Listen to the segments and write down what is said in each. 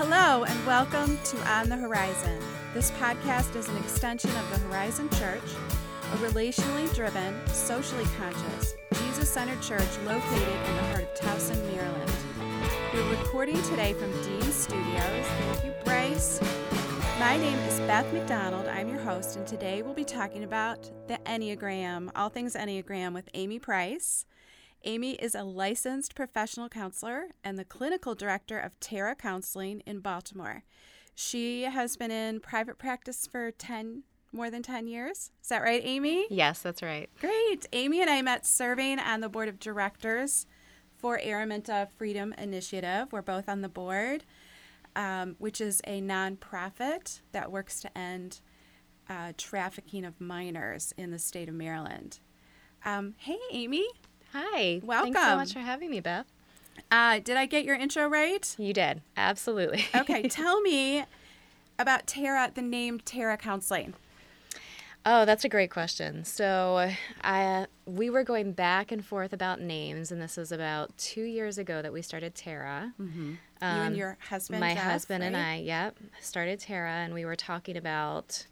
Hello and welcome to On the Horizon. This podcast is an extension of the Horizon Church, a relationally driven, socially conscious, Jesus-centered church located in the heart of Towson, Maryland. We're recording today from Dean Studios. Thank you, Bryce. My name is Beth McDonald. I'm your host, and today we'll be talking about the Enneagram, all things Enneagram, with Amy Price. Amy is a licensed professional counselor and the clinical director of Terra Counseling in Baltimore. She has been in private practice for more than 10 years. Is that right, Amy? Yes, that's right. Great. Amy and I met serving on the board of directors for Araminta Freedom Initiative. We're both on the board, which is a nonprofit that works to end trafficking of minors in the state of Maryland. Hey, Amy. Hi. Welcome. Thanks so much for having me, Beth. Did I get your intro right? You did. Absolutely. Okay. Tell me about Terra, the name Terra Counseling. Oh, that's a great question. So we were going back and forth about names, and this was about 2 years ago that we started Terra. Mm-hmm. You and your husband, my Jeff, husband, right? And I, yep, started Terra, and we were talking about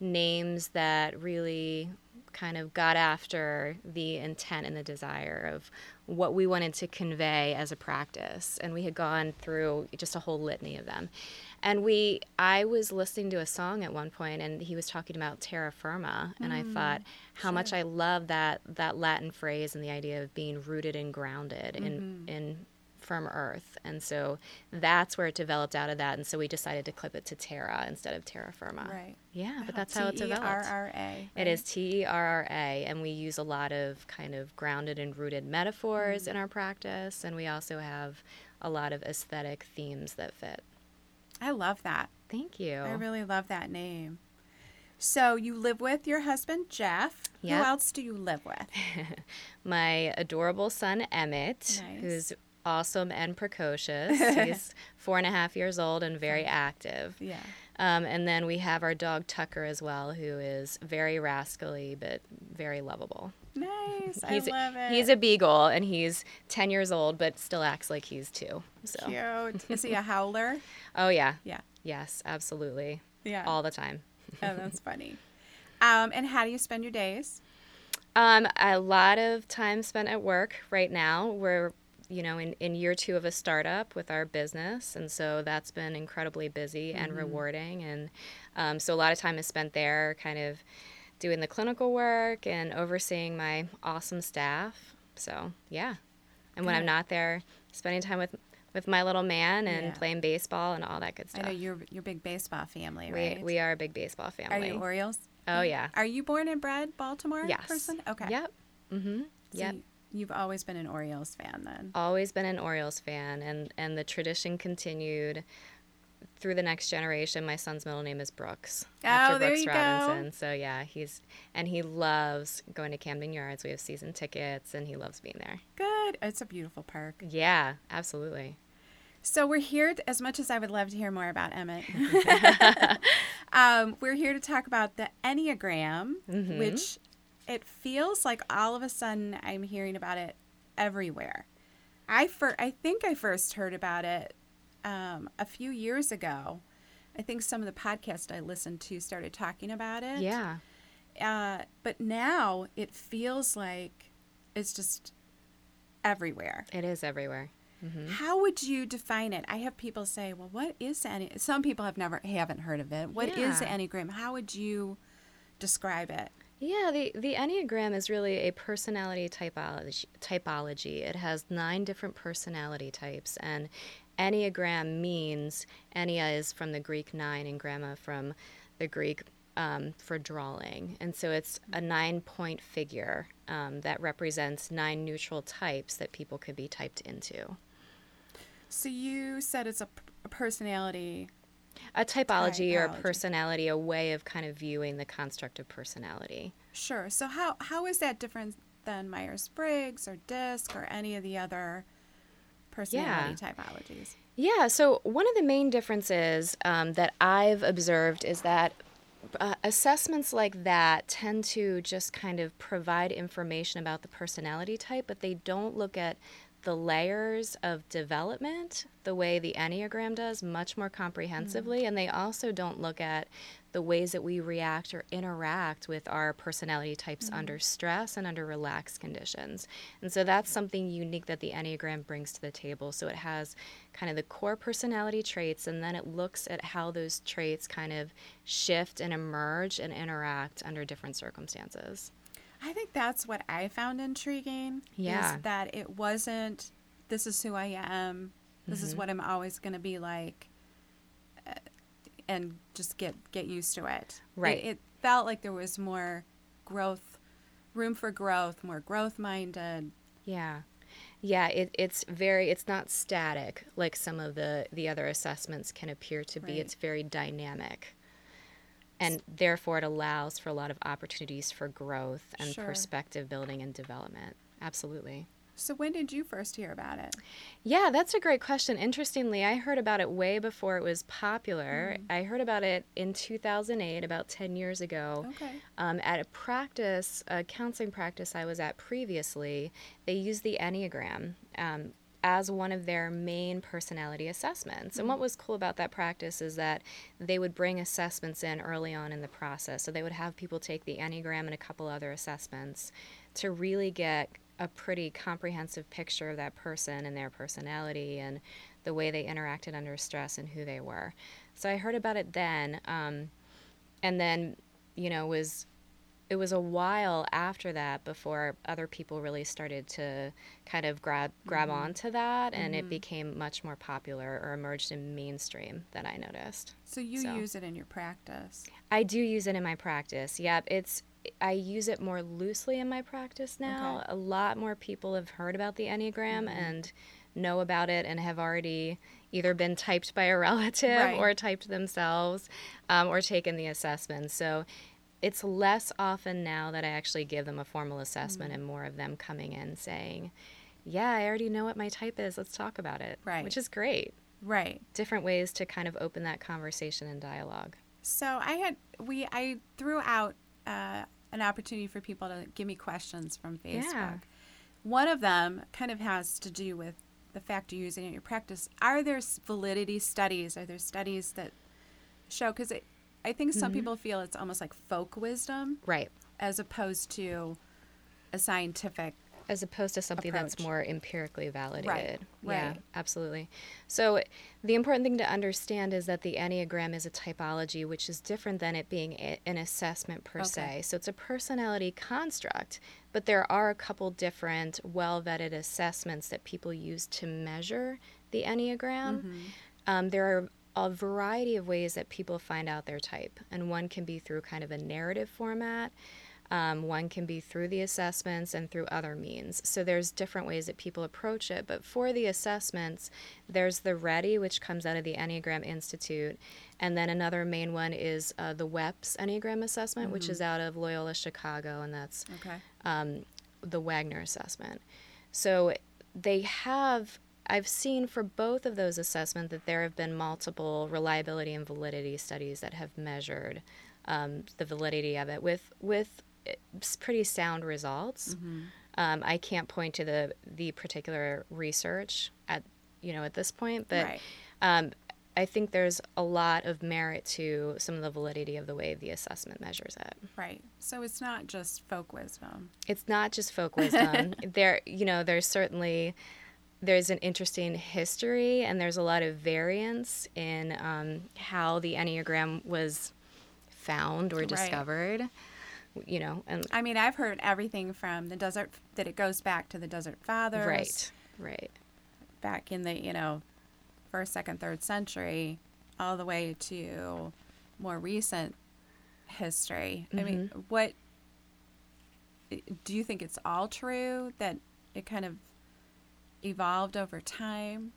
names that really kind of got after the intent and the desire of what we wanted to convey as a practice. And we had gone through just a whole litany of them. And I was listening to a song at one point, and he was talking about terra firma, and I thought how much I love that Latin phrase and the idea of being rooted and grounded in firm earth. And so that's where it developed out of that. And so we decided to clip it to Terra instead of Terra Firma. Right. Yeah, but that's how it developed. Terra. It is Terra. And we use a lot of kind of grounded and rooted metaphors in our practice. And we also have a lot of aesthetic themes that fit. I love that. Thank you. I really love that name. So you live with your husband, Jeff. Yep. Who else do you live with? My adorable son, Emmett, nice. Who's awesome and precocious. He's 4.5 years old and very active. Yeah. And then we have our dog Tucker as well, who is very rascally but very lovable. Nice. I love it. He's a beagle, and he's 10 years old but still acts like he's two. So. Cute. Is he a howler? Oh, yeah. Yeah. Yes, absolutely. Yeah. All the time. Oh, that's funny. And how do you spend your days? A lot of time spent at work right now. We're in year two of a startup with our business. And so that's been incredibly busy and rewarding. And so a lot of time is spent there kind of doing the clinical work and overseeing my awesome staff. So, yeah. And when I'm not there, spending time with my little man and playing baseball and all that good stuff. I know you're a big baseball family, right? We are a big baseball family. Are you Orioles? Oh, yeah. Are you born and bred Baltimore person? Okay. Yep. Mm-hmm. So yep. You've always been an Orioles fan then? Always been an Orioles fan, and the tradition continued through the next generation. My son's middle name is Brooks, after Brooks Robinson. Go. So yeah, he loves going to Camden Yards. We have season tickets, and he loves being there. Good. It's a beautiful park. Yeah, absolutely. So we're here, as much as I would love to hear more about Emmett, we're here to talk about the Enneagram, which it feels like all of a sudden I'm hearing about it everywhere. I think I first heard about it a few years ago. I think some of the podcasts I listened to started talking about it. Yeah. But now it feels like it's just everywhere. It is everywhere. Mm-hmm. How would you define it? I have people say, well, what is the Enneagram? Some people haven't heard of it. What is the Enneagram? How would you describe it? Yeah, the Enneagram is really a personality typology. It has 9 different personality types, and Enneagram means, Ennea is from the Greek 9 and gramma from the Greek for drawing. And so it's a 9-point figure that represents 9 neutral types that people could be typed into. So you said it's a personality... A typology or a personality, a way of kind of viewing the construct of personality. Sure. So how is that different than Myers-Briggs or DISC or any of the other personality typologies? Yeah. So one of the main differences that I've observed is that assessments like that tend to just kind of provide information about the personality type, but they don't look at the layers of development the way the Enneagram does, much more comprehensively. And they also don't look at the ways that we react or interact with our personality types under stress and under relaxed conditions. And so that's something unique that the Enneagram brings to the table. So it has kind of the core personality traits, and then it looks at how those traits kind of shift and emerge and interact under different circumstances. I think that's what I found intriguing. Yeah. Is that it wasn't, this is who I am, this is what I'm always going to be like, and just get used to it. Right. It felt like there was more growth, room for growth, more growth-minded. Yeah. Yeah, it's not static like some of the other assessments can appear to be. Right. It's very dynamic. And therefore, it allows for a lot of opportunities for growth and perspective building and development. Absolutely. So when did you first hear about it? Yeah, that's a great question. Interestingly, I heard about it way before it was popular. I heard about it in 2008, about 10 years ago. Okay. At a counseling practice I was at previously, they used the Enneagram as one of their main personality assessments. And what was cool about that practice is that they would bring assessments in early on in the process. So they would have people take the Enneagram and a couple other assessments to really get a pretty comprehensive picture of that person and their personality and the way they interacted under stress and who they were. So I heard about it then, and then, you know, it was a while after that before other people really started to kind of grab onto that, and it became much more popular or emerged in mainstream that I noticed. So you use it in your practice? I do use it in my practice. Yep, I use it more loosely in my practice now. Okay. A lot more people have heard about the Enneagram and know about it and have already either been typed by a relative or typed themselves, or taken the assessment. So it's less often now that I actually give them a formal assessment and more of them coming in saying, yeah, I already know what my type is. Let's talk about it. Right. Which is great. Right. Different ways to kind of open that conversation and dialogue. So I threw out an opportunity for people to give me questions from Facebook. Yeah. One of them kind of has to do with the fact you're using it in your practice. Are there validity studies? Are there studies that show? Because I think some people feel it's almost like folk wisdom, right, as opposed to a scientific, as opposed to something approach that's more empirically validated. Right. Yeah, right. Absolutely. So the important thing to understand is that the Enneagram is a typology, which is different than it being an assessment per se. So it's a personality construct, but there are a couple different well-vetted assessments that people use to measure the Enneagram. There are a variety of ways that people find out their type, and one can be through kind of a narrative format, one can be through the assessments and through other means. So there's different ways that people approach it, but for the assessments, there's the READY, which comes out of the Enneagram Institute, and then another main one is the WEPS Enneagram assessment, which is out of Loyola Chicago, and that's the Wagner assessment. So I've seen for both of those assessments that there have been multiple reliability and validity studies that have measured the validity of it with pretty sound results. I can't point to the particular research at this point, but I think there's a lot of merit to some of the validity of the way the assessment measures it. Right. So it's not just folk wisdom. It's not just folk wisdom. There's an interesting history, and there's a lot of variance in how the Enneagram was found or discovered. You know, and I mean, I've heard everything from that it goes back to the Desert Fathers, right, back in the 1st, 2nd, 3rd century, all the way to more recent history. I mean, what do you think? It's all true that it kind of evolved over time?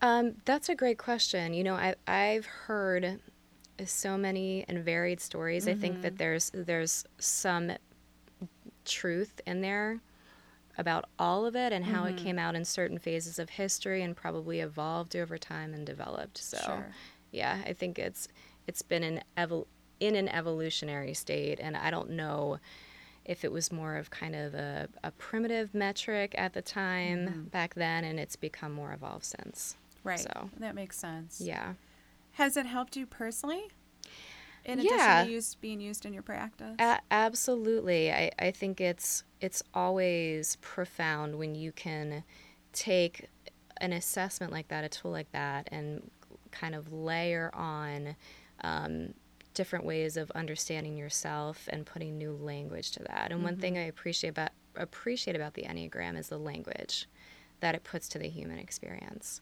That's a great question. I've heard so many and varied stories. I think that there's some truth in there about all of it and how it came out in certain phases of history and probably evolved over time and developed. So yeah, I think it's been in an evolutionary state, and I don't know if it was more of kind of a primitive metric at the time back then, and it's become more evolved since. Right. So that makes sense. Yeah. Has it helped you personally? In addition to being used in your practice? Absolutely. I think it's always profound when you can take an assessment like that, a tool like that, and kind of layer on different ways of understanding yourself and putting new language to that. And one thing I appreciate about the Enneagram is the language that it puts to the human experience.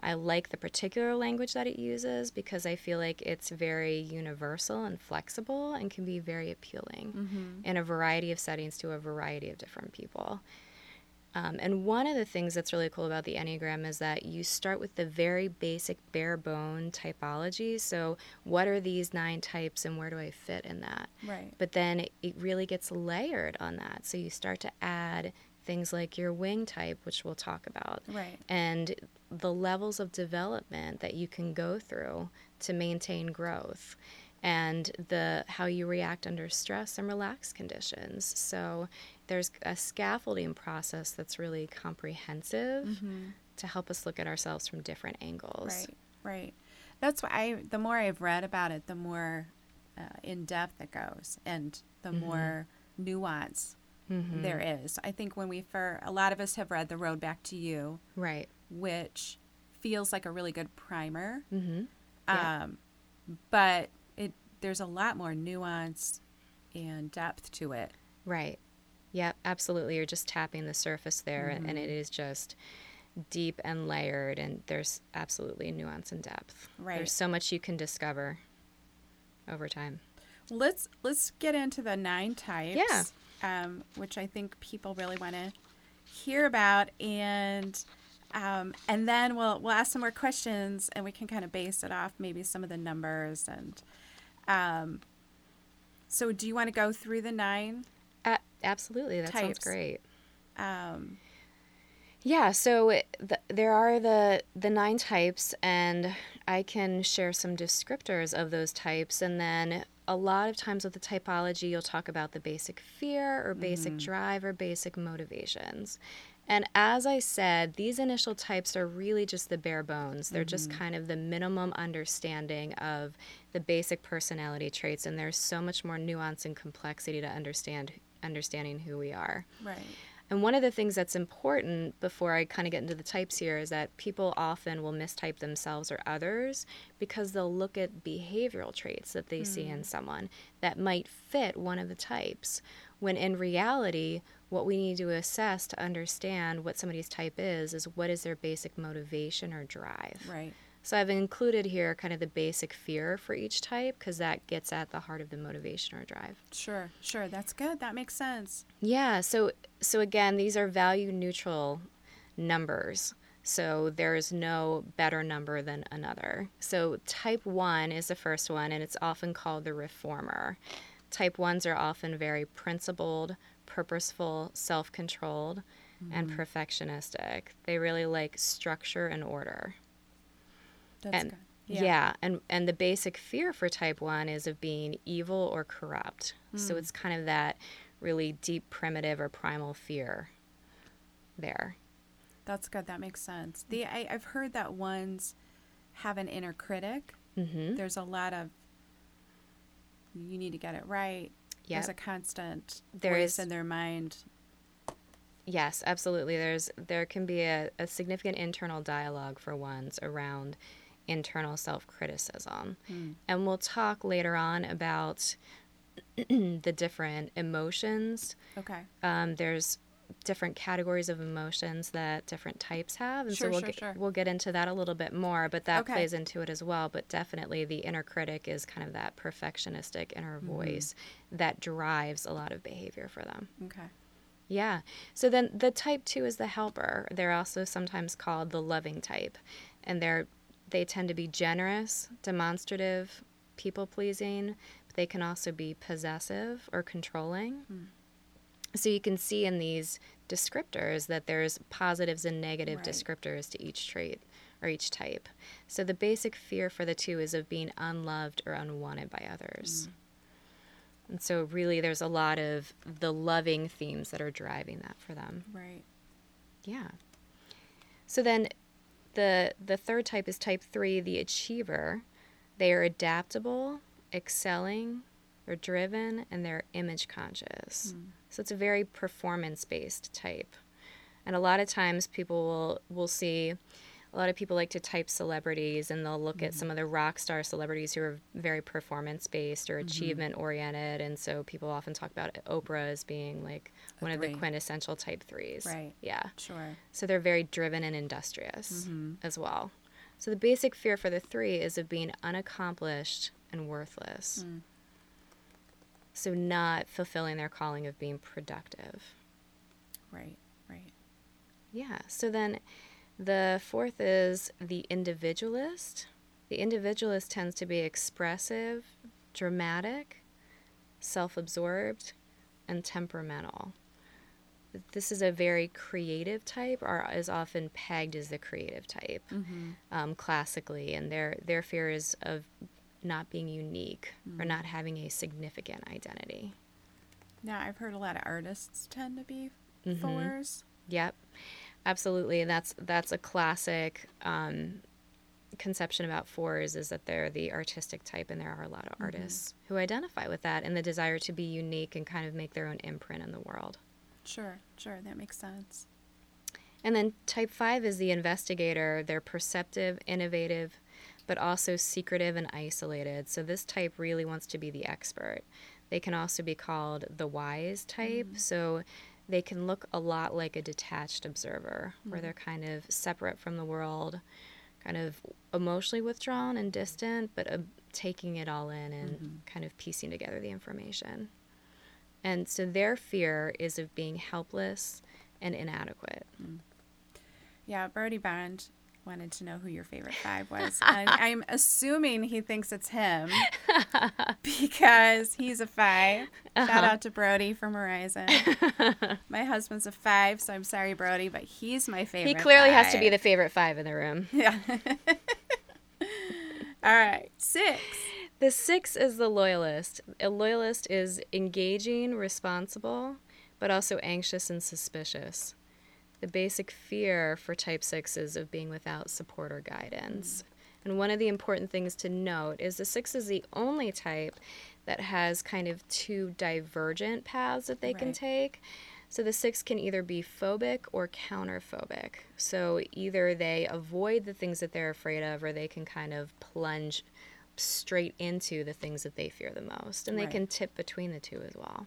I like the particular language that it uses because I feel like it's very universal and flexible and can be very appealing in a variety of settings to a variety of different people. And one of the things that's really cool about the Enneagram is that you start with the very basic bare-bone typology. So what are these 9 types and where do I fit in that? Right. But then it really gets layered on that. So you start to add things like your wing type, which we'll talk about. Right. And the levels of development that you can go through to maintain growth. And how you react under stress and relaxed conditions. So there's a scaffolding process that's really comprehensive to help us look at ourselves from different angles. Right. That's why the more I've read about it, the more in depth it goes, and the more nuance there is. I think a lot of us have read The Road Back to You, right, which feels like a really good primer, yeah. But there's a lot more nuance and depth to it. Right. Yeah, absolutely. You're just tapping the surface there, and it is just deep and layered, and there's absolutely nuance and depth. Right. There's so much you can discover over time. Let's get into the 9 types, which I think people really want to hear about, and then we'll ask some more questions, and we can kind of base it off maybe some of the numbers and... So do you want to go through the 9? Absolutely. That types. Sounds great. So there are the 9 types, and I can share some descriptors of those types. And then a lot of times with the typology, you'll talk about the basic fear or basic drive or basic motivations. And as I said, these initial types are really just the bare bones. They're just kind of the minimum understanding of the basic personality traits, and there's so much more nuance and complexity to understanding who we are. Right. And one of the things that's important before I kind of get into the types here is that people often will mistype themselves or others because they'll look at behavioral traits that they see in someone that might fit one of the types, when in reality, what we need to assess to understand what somebody's type is what is their basic motivation or drive. Right. So I've included here kind of the basic fear for each type because that gets at the heart of the motivation or drive. Sure. That's good. That makes sense. Yeah. So again, these are value-neutral numbers. So there is no better number than another. So type 1 is the first one, and it's often called the reformer. Type 1s are often very principled, purposeful, self-controlled, and perfectionistic. They really like structure and order. That's good. Yeah. And the basic fear for type 1 is of being evil or corrupt. So it's kind of that really deep, primitive or primal fear there. That's good. That makes sense. I've heard that ones have an inner critic. There's a lot of, you need to get it right. Yep. There's a constant voice in their mind. Yes, absolutely. There can be a significant internal dialogue for ones around internal self-criticism. And we'll talk later on about the different emotions. Okay. There's different categories of emotions that different types have. And we'll get into that a little bit more, but that plays into it as well. But definitely the inner critic is kind of that perfectionistic inner voice that drives a lot of behavior for them. Okay. Yeah. So then the type 2 is the helper. They're also sometimes called the loving type. And they tend to be generous, demonstrative, people-pleasing. But they can also be possessive or controlling. So you can see in these descriptors that there's positives and negative descriptors to each trait or each type. So the basic fear for the 2 is of being unloved or unwanted by others. And so really there's a lot of the loving themes that are driving that for them. Right. Yeah. So then the third type is type 3, the achiever. They are adaptable, excelling, they're driven, and they're image conscious. Mm. So it's a very performance-based type. And a lot of times people will see, a lot of people like to type celebrities, and they'll look mm-hmm. at some of the rock star celebrities who are very performance-based or mm-hmm. achievement-oriented. And so people often talk about Oprah as being like one of the quintessential type 3s. Right. Yeah. Sure. So they're very driven and industrious mm-hmm. as well. So the basic fear for the 3 is of being unaccomplished and worthless. Mm. So not fulfilling their calling of being productive. Right. Right. Yeah. So then the fourth is the individualist. The individualist tends to be expressive, dramatic, self-absorbed, and temperamental. This is a very creative type, or is often pegged as the creative type, mm-hmm. Classically, and their fear is of not being unique mm-hmm. or not having a significant identity. Now, I've heard a lot of artists tend to be mm-hmm. fours. Yep. Absolutely, and that's a classic conception about fours, is that they're the artistic type, and there are a lot of artists mm-hmm. who identify with that and the desire to be unique and kind of make their own imprint in the world. Sure, sure, that makes sense. And then type 5 is the investigator. They're perceptive, innovative, but also secretive and isolated. So this type really wants to be the expert. They can also be called the wise type, mm-hmm. so they can look a lot like a detached observer, mm-hmm. where they're kind of separate from the world, kind of emotionally withdrawn and distant, but taking it all in and mm-hmm. kind of piecing together the information. And so their fear is of being helpless and inadequate. Mm. Yeah, Brody Bond wanted to know who your favorite 5 was. I'm assuming he thinks it's him because he's a 5. Uh-huh. Shout out to Brody from Horizon. My husband's a 5, so I'm sorry, Brody, but he's my favorite. He clearly 5. Has to be the favorite 5 in the room. Yeah. All right, 6. The 6 is the loyalist. A loyalist is engaging, responsible, but also anxious and suspicious. The basic fear for type 6 is of being without support or guidance. Mm. And one of the important things to note is the 6 is the only type that has kind of two divergent paths that they right. can take. So the 6 can either be phobic or counterphobic. So either they avoid the things that they're afraid of, or they can kind of plunge straight into the things that they fear the most. And right. they can tip between the two as well.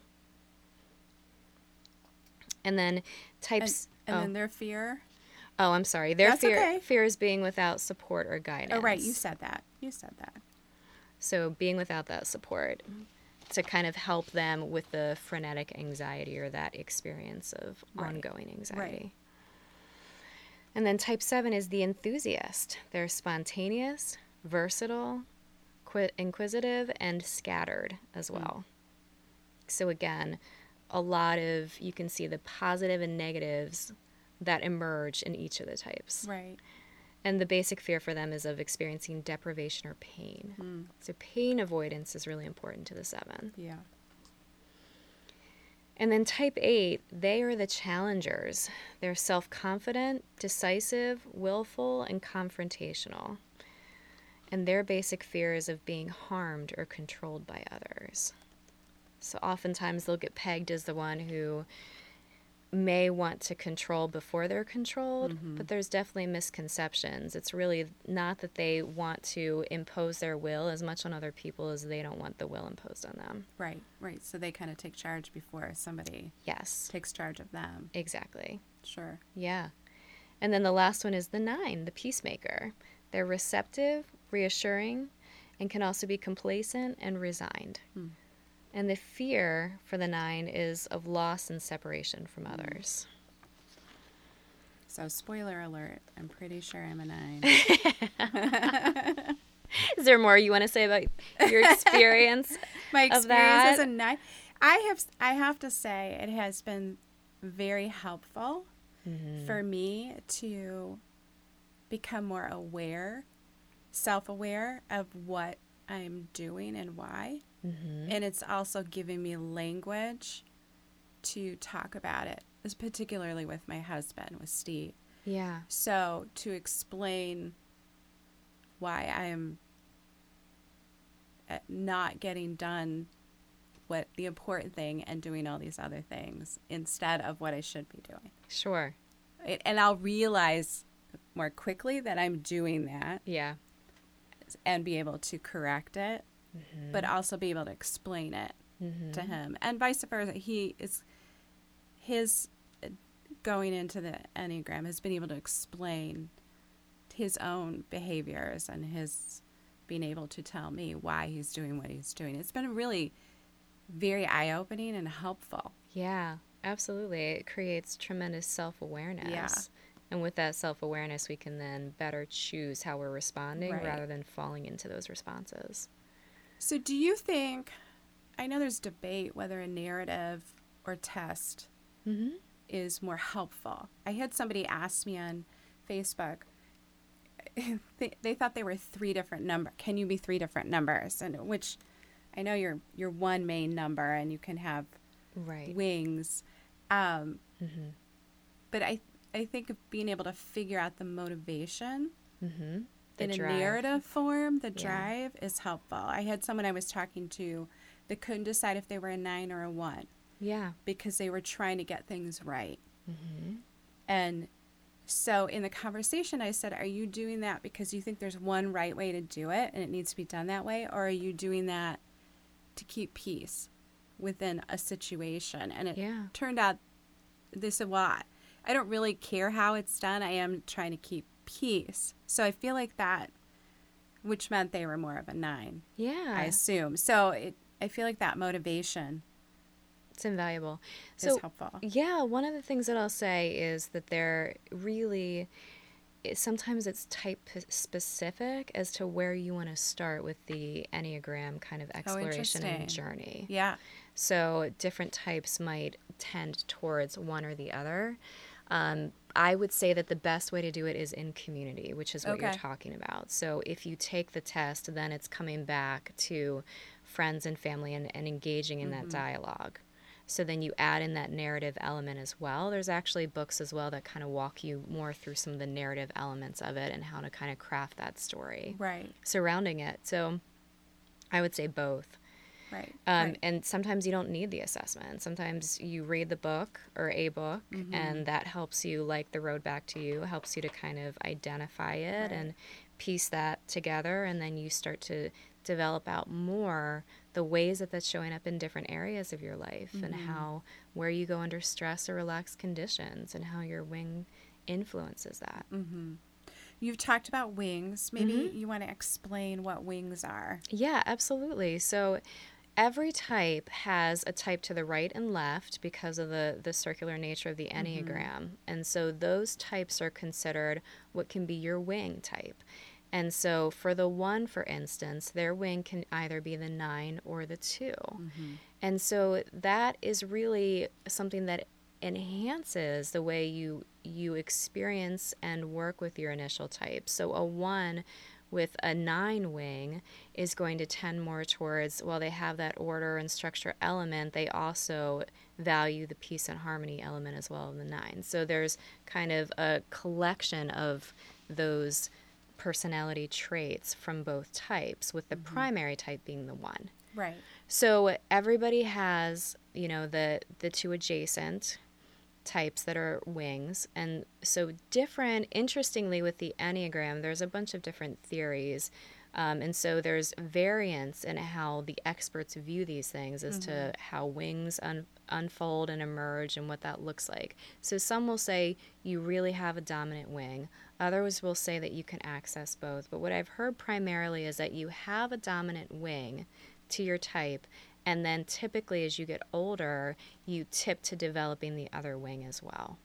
And then types... And then their fear? Oh, I'm sorry. Their That's fear okay. fear is being without support or guidance. Oh, right. You said that. So being without that support mm-hmm. to kind of help them with the frenetic anxiety or that experience of right. ongoing anxiety. Right. And then type 7 is the enthusiast. They're spontaneous, versatile, inquisitive, and scattered as well. Mm-hmm. So again... a lot of, you can see the positive and negatives that emerge in each of the types. Right. And the basic fear for them is of experiencing deprivation or pain. Mm. So pain avoidance is really important to the 7. Yeah. And then type 8, they are the challengers. They're self-confident, decisive, willful, and confrontational. And their basic fear is of being harmed or controlled by others. So oftentimes they'll get pegged as the one who may want to control before they're controlled, mm-hmm. but there's definitely misconceptions. It's really not that they want to impose their will as much on other people as they don't want the will imposed on them. Right, right. So they kind of take charge before somebody yes. takes charge of them. Exactly. Sure. Yeah. And then the last one is the 9, the peacemaker. They're receptive, reassuring, and can also be complacent and resigned. Mm. And the fear for the 9 is of loss and separation from others. So, spoiler alert, I'm pretty sure I'm a 9. Is there more you want to say about your experience? My experience as a 9? I have to say it has been very helpful mm-hmm. for me to become more aware, self-aware of what I'm doing and why. Mm-hmm. And it's also giving me language to talk about it, particularly with my husband, with Steve. Yeah. So to explain why I am not getting done what the important thing and doing all these other things instead of what I should be doing. Sure. And I'll realize more quickly that I'm doing that. Yeah. And be able to correct it, mm-hmm. but also be able to explain it mm-hmm. to him. And vice versa. His going into the Enneagram has been able to explain his own behaviors and his being able to tell me why he's doing what he's doing. It's been really very eye-opening and helpful. Yeah, absolutely. It creates tremendous self-awareness. Yeah. And with that self-awareness, we can then better choose how we're responding right. rather than falling into those responses. So do you think, I know there's debate whether a narrative or test mm-hmm. is more helpful. I had somebody ask me on Facebook, they thought they were three different numbers. Can you be three different numbers? And which I know you're one main number and you can have right. wings. Mm-hmm. But I think of being able to figure out the motivation mm-hmm. in a narrative form, the drive is helpful. I had someone I was talking to that couldn't decide if they were a 9 or a 1. Yeah. Because they were trying to get things right. Mm-hmm. And so in the conversation, I said, are you doing that because you think there's one right way to do it and it needs to be done that way? Or are you doing that to keep peace within a situation? And it turned out this is why. I don't really care how it's done. I am trying to keep peace. So I feel like that, which meant they were more of a 9. Yeah. I assume. So I feel like that motivation. It's invaluable. It's helpful. Yeah. One of the things that I'll say is that they're really, sometimes it's type specific as to where you want to start with the Enneagram kind of exploration and journey. Yeah. So different types might tend towards one or the other. I would say that the best way to do it is in community, which is what you're talking about. So if you take the test, then it's coming back to friends and family and engaging in mm-hmm. that dialogue. So then you add in that narrative element as well. There's actually books as well that kind of walk you more through some of the narrative elements of it and how to kind of craft that story. Right. Surrounding it. So I would say both. Right. And sometimes you don't need the assessment. Sometimes you read the book or a book mm-hmm. and that helps you, like The Road Back to You, helps you to kind of identify it right. and piece that together. And then you start to develop out more the ways that that's showing up in different areas of your life mm-hmm. and how where you go under stress or relaxed conditions and how your wing influences that. Mm-hmm. You've talked about wings. Maybe mm-hmm. you want to explain what wings are. Yeah, absolutely. So every type has a type to the right and left because of the circular nature of the Enneagram. Mm-hmm. And so those types are considered what can be your wing type. And so for the 1, for instance, their wing can either be the 9 or the 2. Mm-hmm. And so that is really something that enhances the way you experience and work with your initial type. So a 1 with a 9 wing is going to tend more towards, while they have that order and structure element, they also value the peace and harmony element as well in the 9. So there's kind of a collection of those personality traits from both types, with the mm-hmm. primary type being the 1. Right. So everybody has, the 2 adjacent types that are wings. And so different, interestingly, with the Enneagram, there's a bunch of different theories. And so there's variance in how the experts view these things as mm-hmm. to how wings unfold and emerge and what that looks like. So some will say you really have a dominant wing. Others will say that you can access both. But what I've heard primarily is that you have a dominant wing to your type, and then typically as you get older, you tip to developing the other wing as well.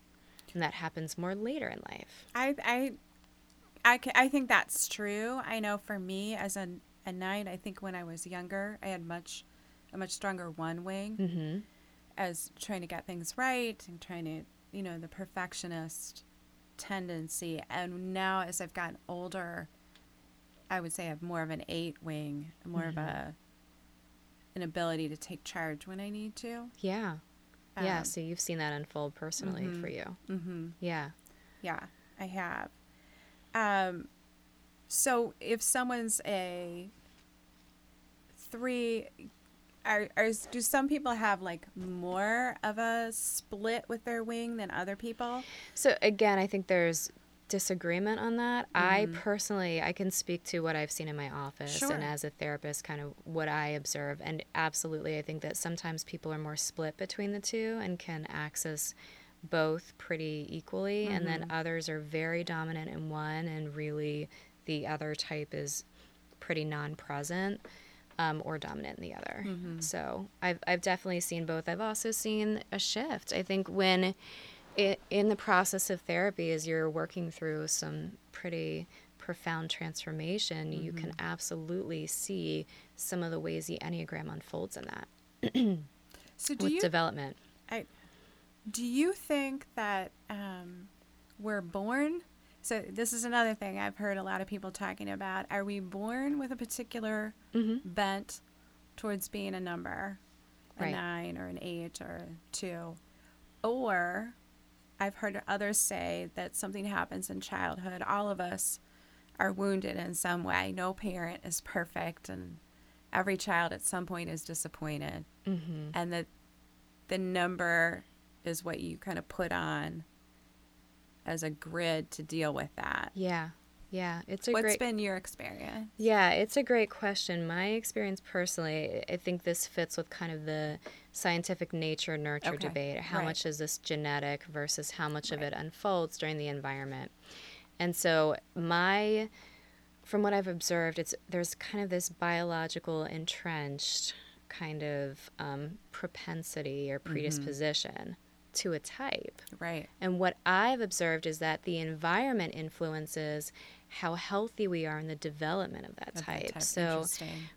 And that happens more later in life. I think that's true. I know for me as a 9, I think when I was younger, I had a much stronger 1 wing mm-hmm. as trying to get things right and trying to, the perfectionist tendency. And now as I've gotten older, I would say I have more of an 8 wing, more mm-hmm. of an ability to take charge when I need to. Yeah. Yeah. So you've seen that unfold personally for you. Mm-hmm. Yeah. Yeah, I have. So if someone's a 3, do some people have like more of a split with their wing than other people? So again, I think there's disagreement on that. I can speak to what I've seen in my office and as a therapist, kind of what I observe. And absolutely, I think that sometimes people are more split between the two and can access both pretty equally. And then others are very dominant in one, and really the other type is pretty non-present. Or dominant in the other. So I've definitely seen both. I've also seen a shift. I think when in the process of therapy, as you're working through some pretty profound transformation, you can absolutely see some of the ways the Enneagram unfolds in that. So development. Do you think that we're born? So this is another thing I've heard a lot of people talking about. Are we born with a particular bent towards being a number, a 9 or an 8 or a 2? Or I've heard others say that something happens in childhood. All of us are wounded in some way. No parent is perfect, and every child at some point is disappointed. And that the number is what you kind of put on as a grid to deal with that. Yeah. What's been your experience? Yeah, it's a great question. My experience personally, I think this fits with kind of the scientific nature-nurture debate. How much is this genetic versus how much of it unfolds during the environment? And so from what I've observed, there's kind of this biological entrenched kind of propensity or predisposition to a type. Right. And what I've observed is that the environment influences how healthy we are in the development of that type. So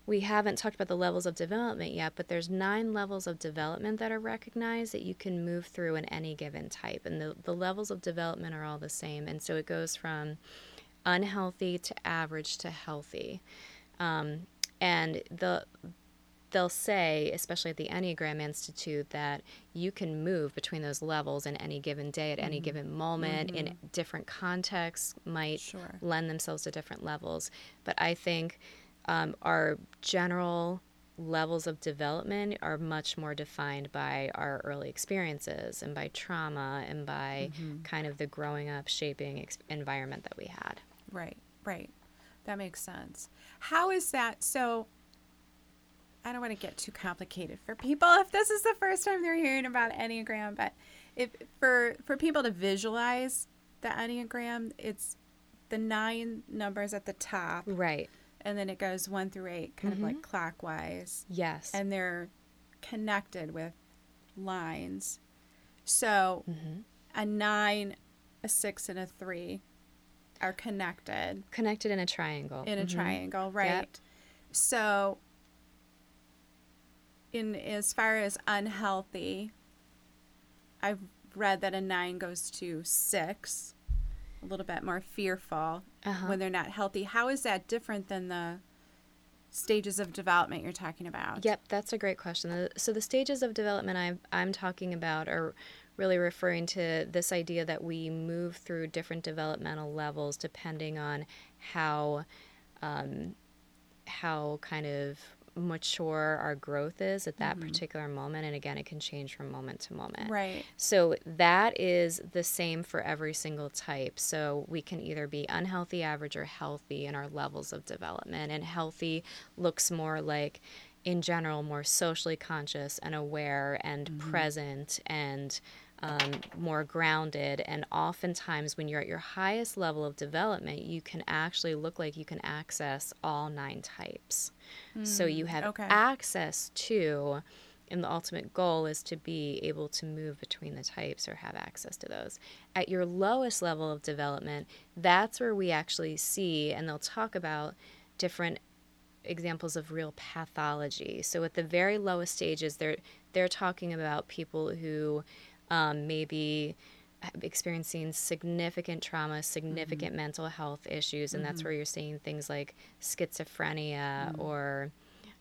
we haven't talked about the levels of development yet, but there's 9 levels of development that are recognized that you can move through in any given type. And the levels of development are all the same. And so it goes from unhealthy to average to healthy. And they'll say, especially at the Enneagram Institute, that you can move between those levels in any given day, at any given moment, in different contexts might lend themselves to different levels. But I think our general levels of development are much more defined by our early experiences and by trauma and by kind of the growing up, shaping environment that we had. Right. That makes sense. How is that? So I don't want to get too complicated for people if this is the first time they're hearing about Enneagram, but if for people to visualize the Enneagram, it's the 9 numbers at the top. Right. And then it goes 1 through 8, kind of like clockwise. Yes. And they're connected with lines. So a 9, a 6, and a 3 are connected. Connected in a triangle. In a triangle, right. Yep. So in as far as unhealthy, I've read that a 9 goes to 6, a little bit more fearful when they're not healthy. How is that different than the stages of development you're talking about? Yep, that's a great question. So the stages of development I'm talking about are really referring to this idea that we move through different developmental levels depending on how kind of mature our growth is at that particular moment. And again, it can change from moment to moment. Right. So that is the same for every single type. So we can either be unhealthy, average, or healthy in our levels of development. And healthy looks more like, in general, more socially conscious and aware and present and more grounded. And oftentimes when you're at your highest level of development, you can actually look like you can access all 9 types. So you have access to, and the ultimate goal is to be able to move between the types or have access to those. At your lowest level of development, that's where we actually see, and they'll talk about different examples of real pathology. So at the very lowest stages, they're talking about people who maybe experiencing significant trauma, significant mental health issues, and that's where you're seeing things like schizophrenia or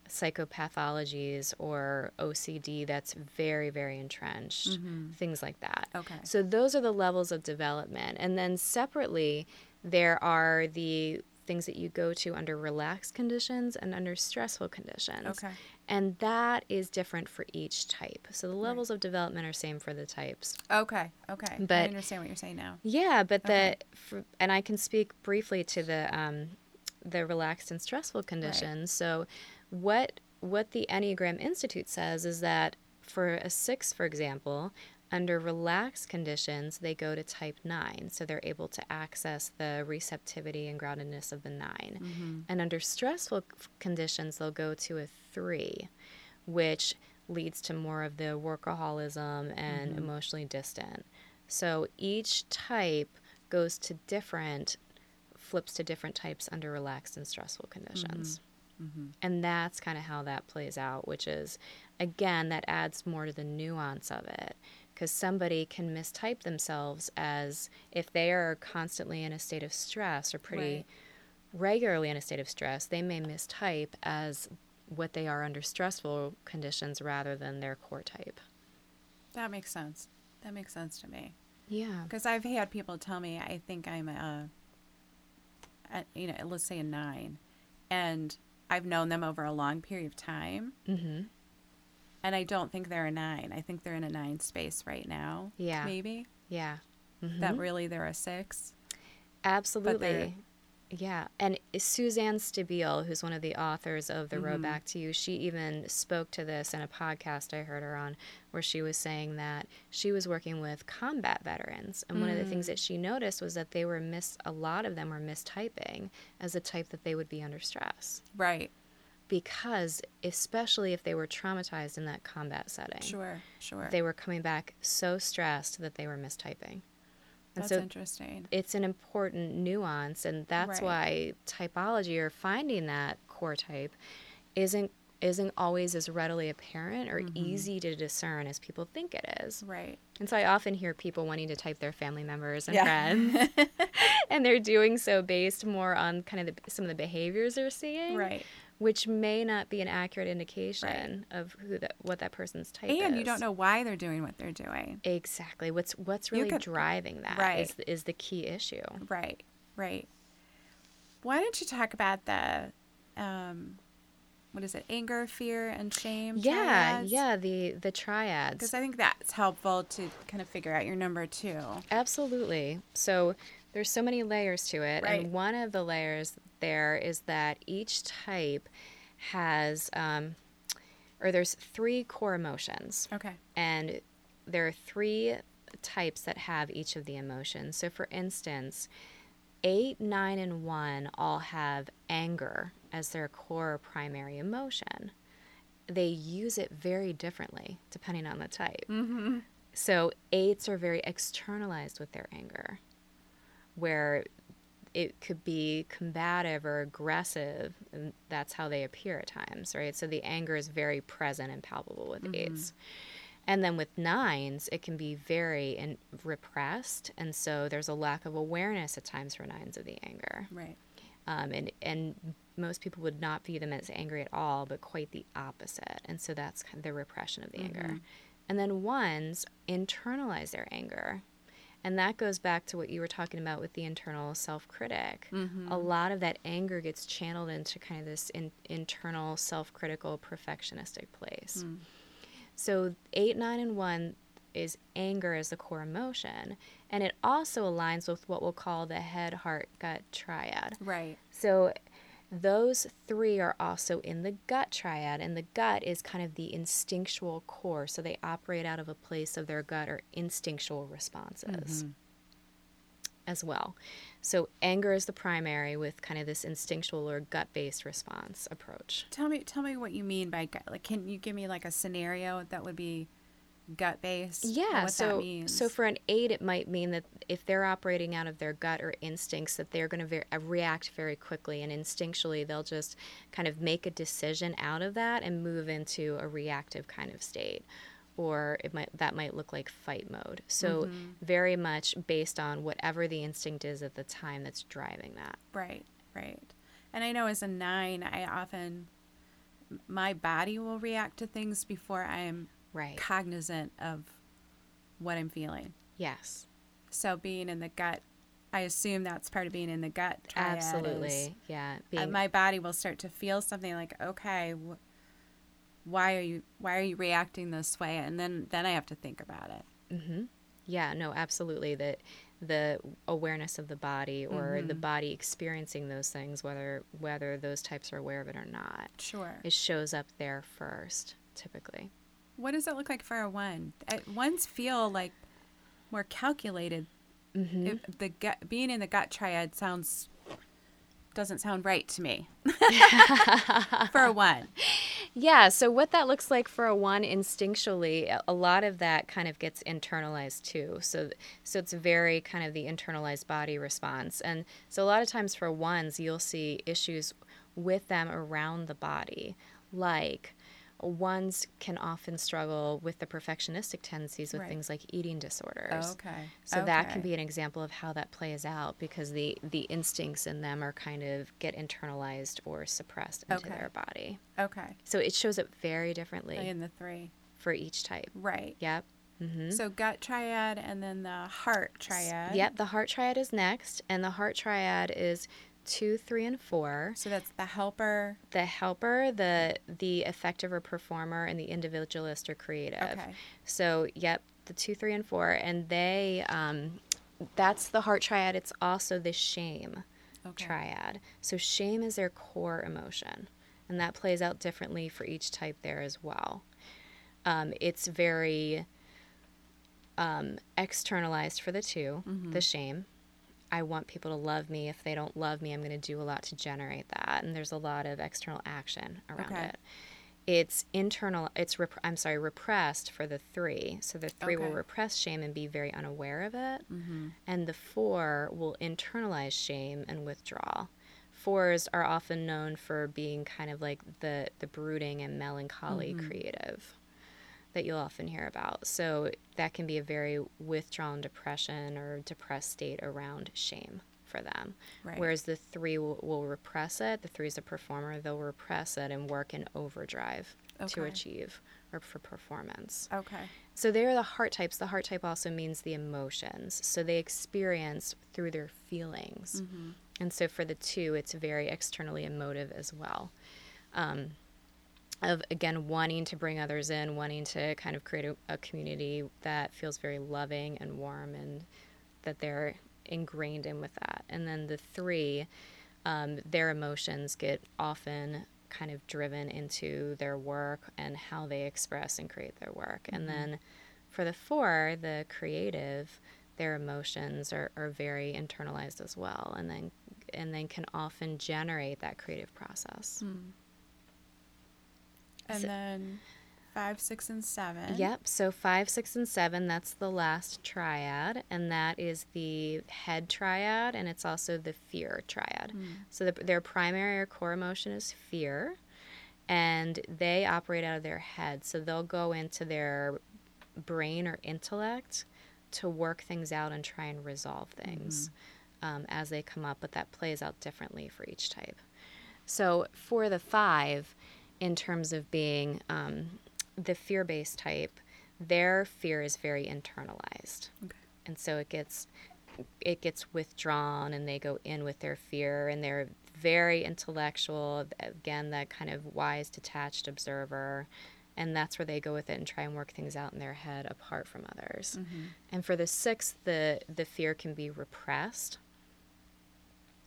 psychopathologies or OCD that's very, very entrenched, things like that. Okay. So those are the levels of development. And then separately, there are the things that you go to under relaxed conditions and under stressful conditions. Okay. And that is different for each type. So the levels of development are same for the types. Okay. Okay. But I understand what you're saying now. Yeah, but and I can speak briefly to the relaxed and stressful conditions. Right. So what the Enneagram Institute says is that for a 6, for example, under relaxed conditions, they go to type 9, so they're able to access the receptivity and groundedness of the 9. Mm-hmm. And under stressful conditions, they'll go to a 3, which leads to more of the workaholism and emotionally distant. So each type goes to flips to different types under relaxed and stressful conditions. Mm-hmm. And that's kind of how that plays out, which is, again, that adds more to the nuance of it. Because somebody can mistype themselves as if they are constantly in a state of stress or pretty regularly in a state of stress, they may mistype as what they are under stressful conditions rather than their core type. That makes sense. That makes sense to me. Yeah. Because I've had people tell me, I think I'm let's say a 9. And I've known them over a long period of time. Mm-hmm. And I don't think they're a 9. I think they're in a 9 space right now. Yeah. Maybe. Yeah. Mm-hmm. That really they're a 6. Absolutely. Yeah. And Suzanne Stabile, who's one of the authors of The Road Back to You, she even spoke to this in a podcast I heard her on where she was saying that she was working with combat veterans. And one of the things that she noticed was that they were a lot of them were mistyping as a type that they would be under stress. Right. Because especially if they were traumatized in that combat setting. Sure, sure. They were coming back so stressed that they were mistyping. That's interesting. It's an important nuance, and that's why typology or finding that core type isn't always as readily apparent or easy to discern as people think it is. Right. And so I often hear people wanting to type their family members and friends, and they're doing so based more on kind of some of the behaviors they're seeing. Right. Which may not be an accurate indication of what that person's type is. And you don't know why they're doing what they're doing. Exactly. What's really driving that is the key issue. Right, right. Why don't you talk about the, anger, fear, and shame triads? Yeah, the triads. Because I think that's helpful to kind of figure out your number, too. Absolutely. So there's so many layers to it, and one of the layers there is that each type has, there's 3 core emotions. Okay. And there are 3 types that have each of the emotions. So, for instance, 8, 9, and 1 all have anger as their core primary emotion. They use it very differently depending on the type. Mm-hmm. So 8s are very externalized with their anger, where it could be combative or aggressive, and that's how they appear at times, right? So the anger is very present and palpable with 8s. And then with 9s, it can be very repressed, and so there's a lack of awareness at times for 9s of the anger. Right. And most people would not view them as angry at all, but quite the opposite, and so that's kind of the repression of the anger. And then 1s internalize their anger. And that goes back to what you were talking about with the internal self-critic. Mm-hmm. A lot of that anger gets channeled into kind of this internal self-critical perfectionistic place. Mm. So 8, 9, and 1 is anger as the core emotion. And it also aligns with what we'll call the head, heart, gut triad. Right. So those 3 are also in the gut triad, and the gut is kind of the instinctual core, so they operate out of a place of their gut or instinctual responses as well. So anger is the primary with kind of this instinctual or gut-based response approach. Tell me what you mean by gut. Like, can you give me like a scenario that would be gut-based? Yeah, what that means? So for an 8, it might mean that if they're operating out of their gut or instincts, that they're going to react very quickly, and instinctually they'll just kind of make a decision out of that and move into a reactive kind of state, or that might look like fight mode. So very much based on whatever the instinct is at the time that's driving that. Right, right. And I know as a 9, I often my body will react to things before I'm cognizant of what I'm feeling. Yes. So being in the gut, I assume that's part of being in the gut. Absolutely. Yeah. My body will start to feel something like, okay, why are you reacting this way? And then I have to think about it. Mm-hmm. Yeah, no, absolutely. That the awareness of the body or the body experiencing those things, whether those types are aware of it or not. Sure. It shows up there first, typically. What does it look like for a one? Ones feel like more calculated. Mm-hmm. Being in the gut triad doesn't sound right to me for a one. Yeah, so what that looks like for a one instinctually, a lot of that kind of gets internalized too. So it's very kind of the internalized body response. And so a lot of times for ones, you'll see issues with them around the body. Like ones can often struggle with the perfectionistic tendencies with things like eating disorders. Okay. So that can be an example of how that plays out because the instincts in them are kind of get internalized or suppressed into their body. Okay. So it shows up very differently. In the three. For each type. Right. Yep. Mm-hmm. So gut triad and then the heart triad. Yep. The heart triad is next. And the heart triad is 2, 3, and 4. So that's the helper. The helper, the effective or performer, and the individualist or creative. Okay. So, yep, the 2, 3, and 4. And they, that's the heart triad. It's also the shame triad. So shame is their core emotion. And that plays out differently for each type there as well. It's very externalized for the 2, the shame. I want people to love me. If they don't love me, I'm going to do a lot to generate that. And there's a lot of external action around it. It's internal. It's repressed for the 3. So the 3 will repress shame and be very unaware of it. Mm-hmm. And the 4 will internalize shame and withdraw. 4s are often known for being kind of like the brooding and melancholy creative that you'll often hear about. So that can be a very withdrawn depression or depressed state around shame for them. Right. Whereas the 3 will repress it. The 3 is a performer. They'll repress it and work in overdrive to achieve or for performance. Okay. So they are the heart types. The heart type also means the emotions. So they experience through their feelings. Mm-hmm. And so for the 2, it's very externally emotive as well. Of, again, wanting to bring others in, wanting to kind of create a community that feels very loving and warm and that they're ingrained in with that. And then the 3, their emotions get often kind of driven into their work and how they express and create their work. Mm-hmm. And then for the 4, the creative, their emotions are very internalized as well and then can often generate that creative process. Mm. And then 5, 6, and 7. Yep. So 5, 6, and 7, that's the last triad. And that is the head triad. And it's also the fear triad. Mm. So their primary or core emotion is fear. And they operate out of their head. So they'll go into their brain or intellect to work things out and try and resolve things as they come up. But that plays out differently for each type. So for the 5... in terms of being the fear-based type, their fear is very internalized. Okay. And so it gets withdrawn and they go in with their fear and they're very intellectual, again, that kind of wise, detached observer. And that's where they go with it and try and work things out in their head apart from others. Mm-hmm. And for the 6th, the fear can be repressed.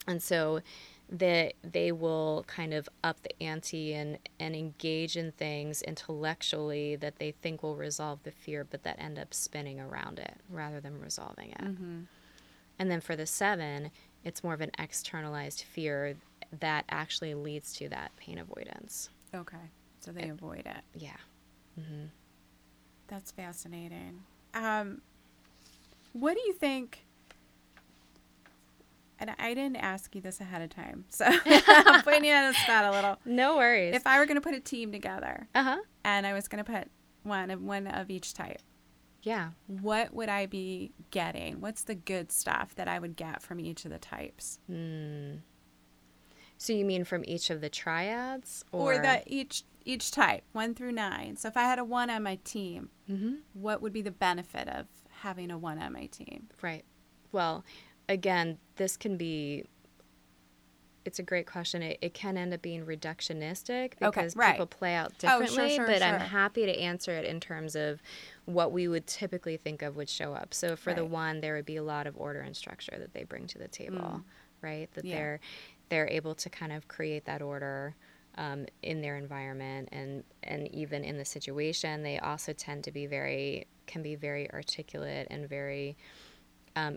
And so that they will kind of up the ante and engage in things intellectually that they think will resolve the fear, but that end up spinning around it rather than resolving it. Mm-hmm. And then for the 7, it's more of an externalized fear that actually leads to that pain avoidance. Okay. So they avoid it. Yeah. Mm-hmm. That's fascinating. What do you think... And I didn't ask you this ahead of time, so I'm putting you on the spot a little. No worries. If I were going to put a team together and I was going to put one of each type, what would I be getting? What's the good stuff that I would get from each of the types? So you mean from each of the triads? Or that each each type, 1 through 9. So if I had a 1 on my team, mm-hmm. what would be the benefit of having a 1 on my team? Right. Well, again, this can be, it's a great question. It can end up being reductionistic because okay, right. people play out differently, but I'm happy to answer it in terms of what we would typically think of would show up. So for right. the 1, there would be a lot of order and structure that they bring to the table, right? That yeah. they're able to kind of create that order in their environment and even in the situation. They also tend to be very articulate and very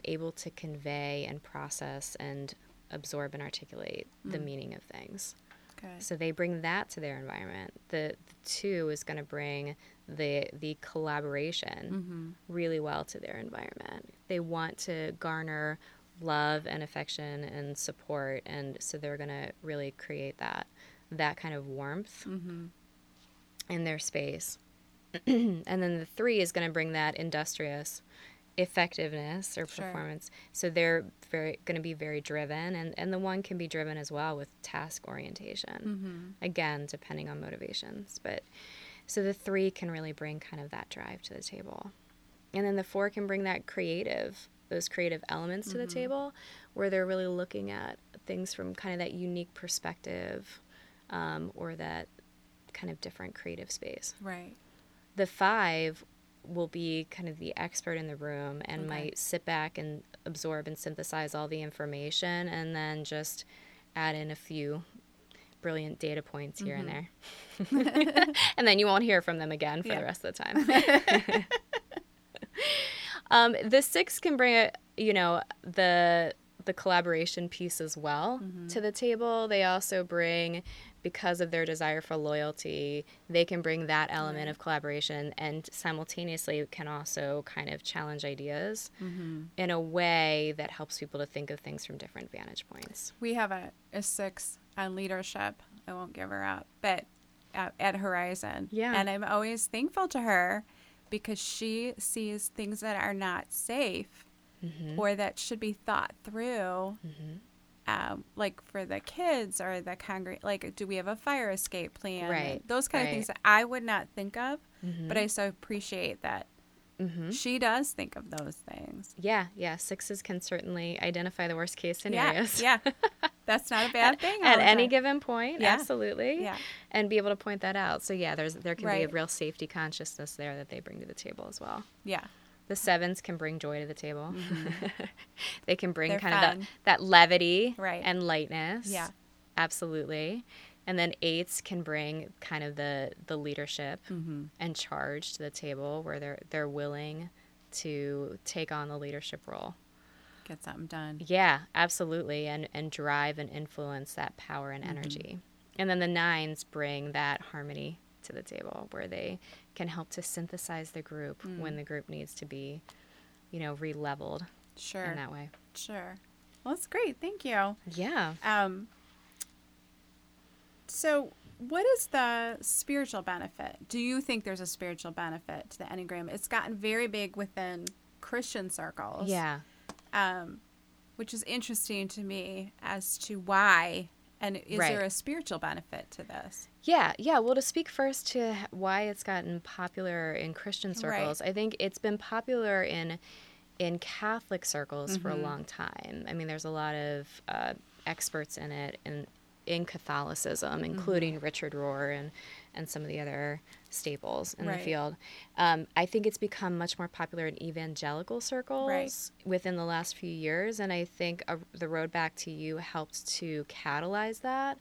able to convey and process and absorb and articulate the meaning of things. Okay. So they bring that to their environment. The 2 is going to bring the collaboration really well to their environment. They want to garner love and affection and support, and so they're going to really create that kind of warmth in their space. And then the 3 is going to bring that industrious effectiveness or performance. So they're going to be very driven, and the 1 can be driven as well with task orientation, again, depending on motivations. But so the 3 can really bring kind of that drive to the table. And then the 4 can bring that those creative elements to the table, where they're really looking at things from kind of that unique perspective or that kind of different creative space. Right. The 5 will be kind of the expert in the room and might sit back and absorb and synthesize all the information and then just add in a few brilliant data points here and there. And then you won't hear from them again for the rest of the time. The 6 can bring the collaboration piece as well to the table. They also bring, because of their desire for loyalty, they can bring that element of collaboration, and simultaneously can also kind of challenge ideas in a way that helps people to think of things from different vantage points. We have a 6 on leadership. I won't give her up, but at Horizon. Yeah. And I'm always thankful to her because she sees things that are not safe or that should be thought through, like for the kids or the like, do we have a fire escape plan? Right. Those kind of things that I would not think of, but I so appreciate that she does think of those things. Yeah, yeah. 6s can certainly identify the worst case scenarios. Yeah, yeah. That's not a bad thing. At any given point, absolutely. Yeah. And be able to point that out. So yeah, there can be a real safety consciousness there that they bring to the table as well. Yeah. The 7s can bring joy to the table. They can bring kind of that levity and lightness. Yeah. Absolutely. And then 8s can bring kind of the leadership and charge to the table, where they're willing to take on the leadership role. Get something done. Yeah, absolutely. And drive and influence that power and energy. And then the 9s bring that harmony to the table, where they can help to synthesize the group when the group needs to be, re-leveled in that way. Sure. Well, that's great. Thank you. Yeah. So what is the spiritual benefit? Do you think there's a spiritual benefit to the Enneagram? It's gotten very big within Christian circles. Yeah. Which is interesting to me as to why. And is there a spiritual benefit to this? Yeah, yeah. Well, to speak first to why it's gotten popular in Christian circles, I think it's been popular in Catholic circles for a long time. I mean, there's a lot of experts in it in Catholicism, including Richard Rohr and some of the other staples in the field. I think it's become much more popular in evangelical circles within the last few years, and I think The Road Back to You helped to catalyze that.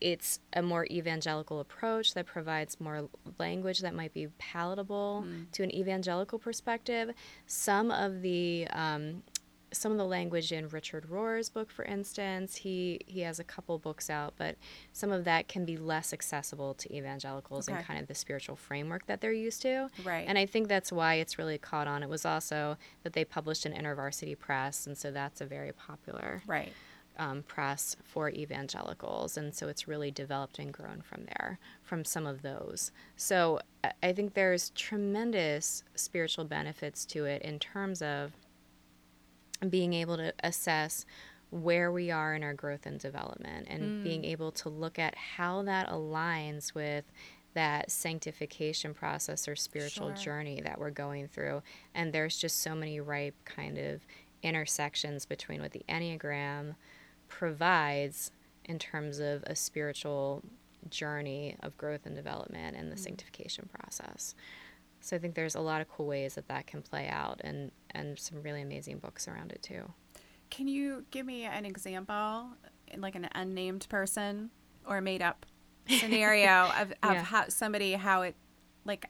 It's a more evangelical approach that provides more language that might be palatable to an evangelical perspective. Some of the language in Richard Rohr's book, for instance, he has a couple books out, but some of that can be less accessible to evangelicals and kind of the spiritual framework that they're used to. Right. And I think that's why it's really caught on. It was also that they published in InterVarsity Press, and so that's a very popular press for evangelicals. And so it's really developed and grown from there, from some of those. So I think there's tremendous spiritual benefits to it in terms of being able to assess where we are in our growth and development, and being able to look at how that aligns with that sanctification process or spiritual journey that we're going through. And there's just so many ripe kind of intersections between what the Enneagram provides in terms of a spiritual journey of growth and development and the sanctification process. So I think there's a lot of cool ways that that can play out, and some really amazing books around it too. Can you give me an example, like an unnamed person or a made up scenario of how somebody, how it like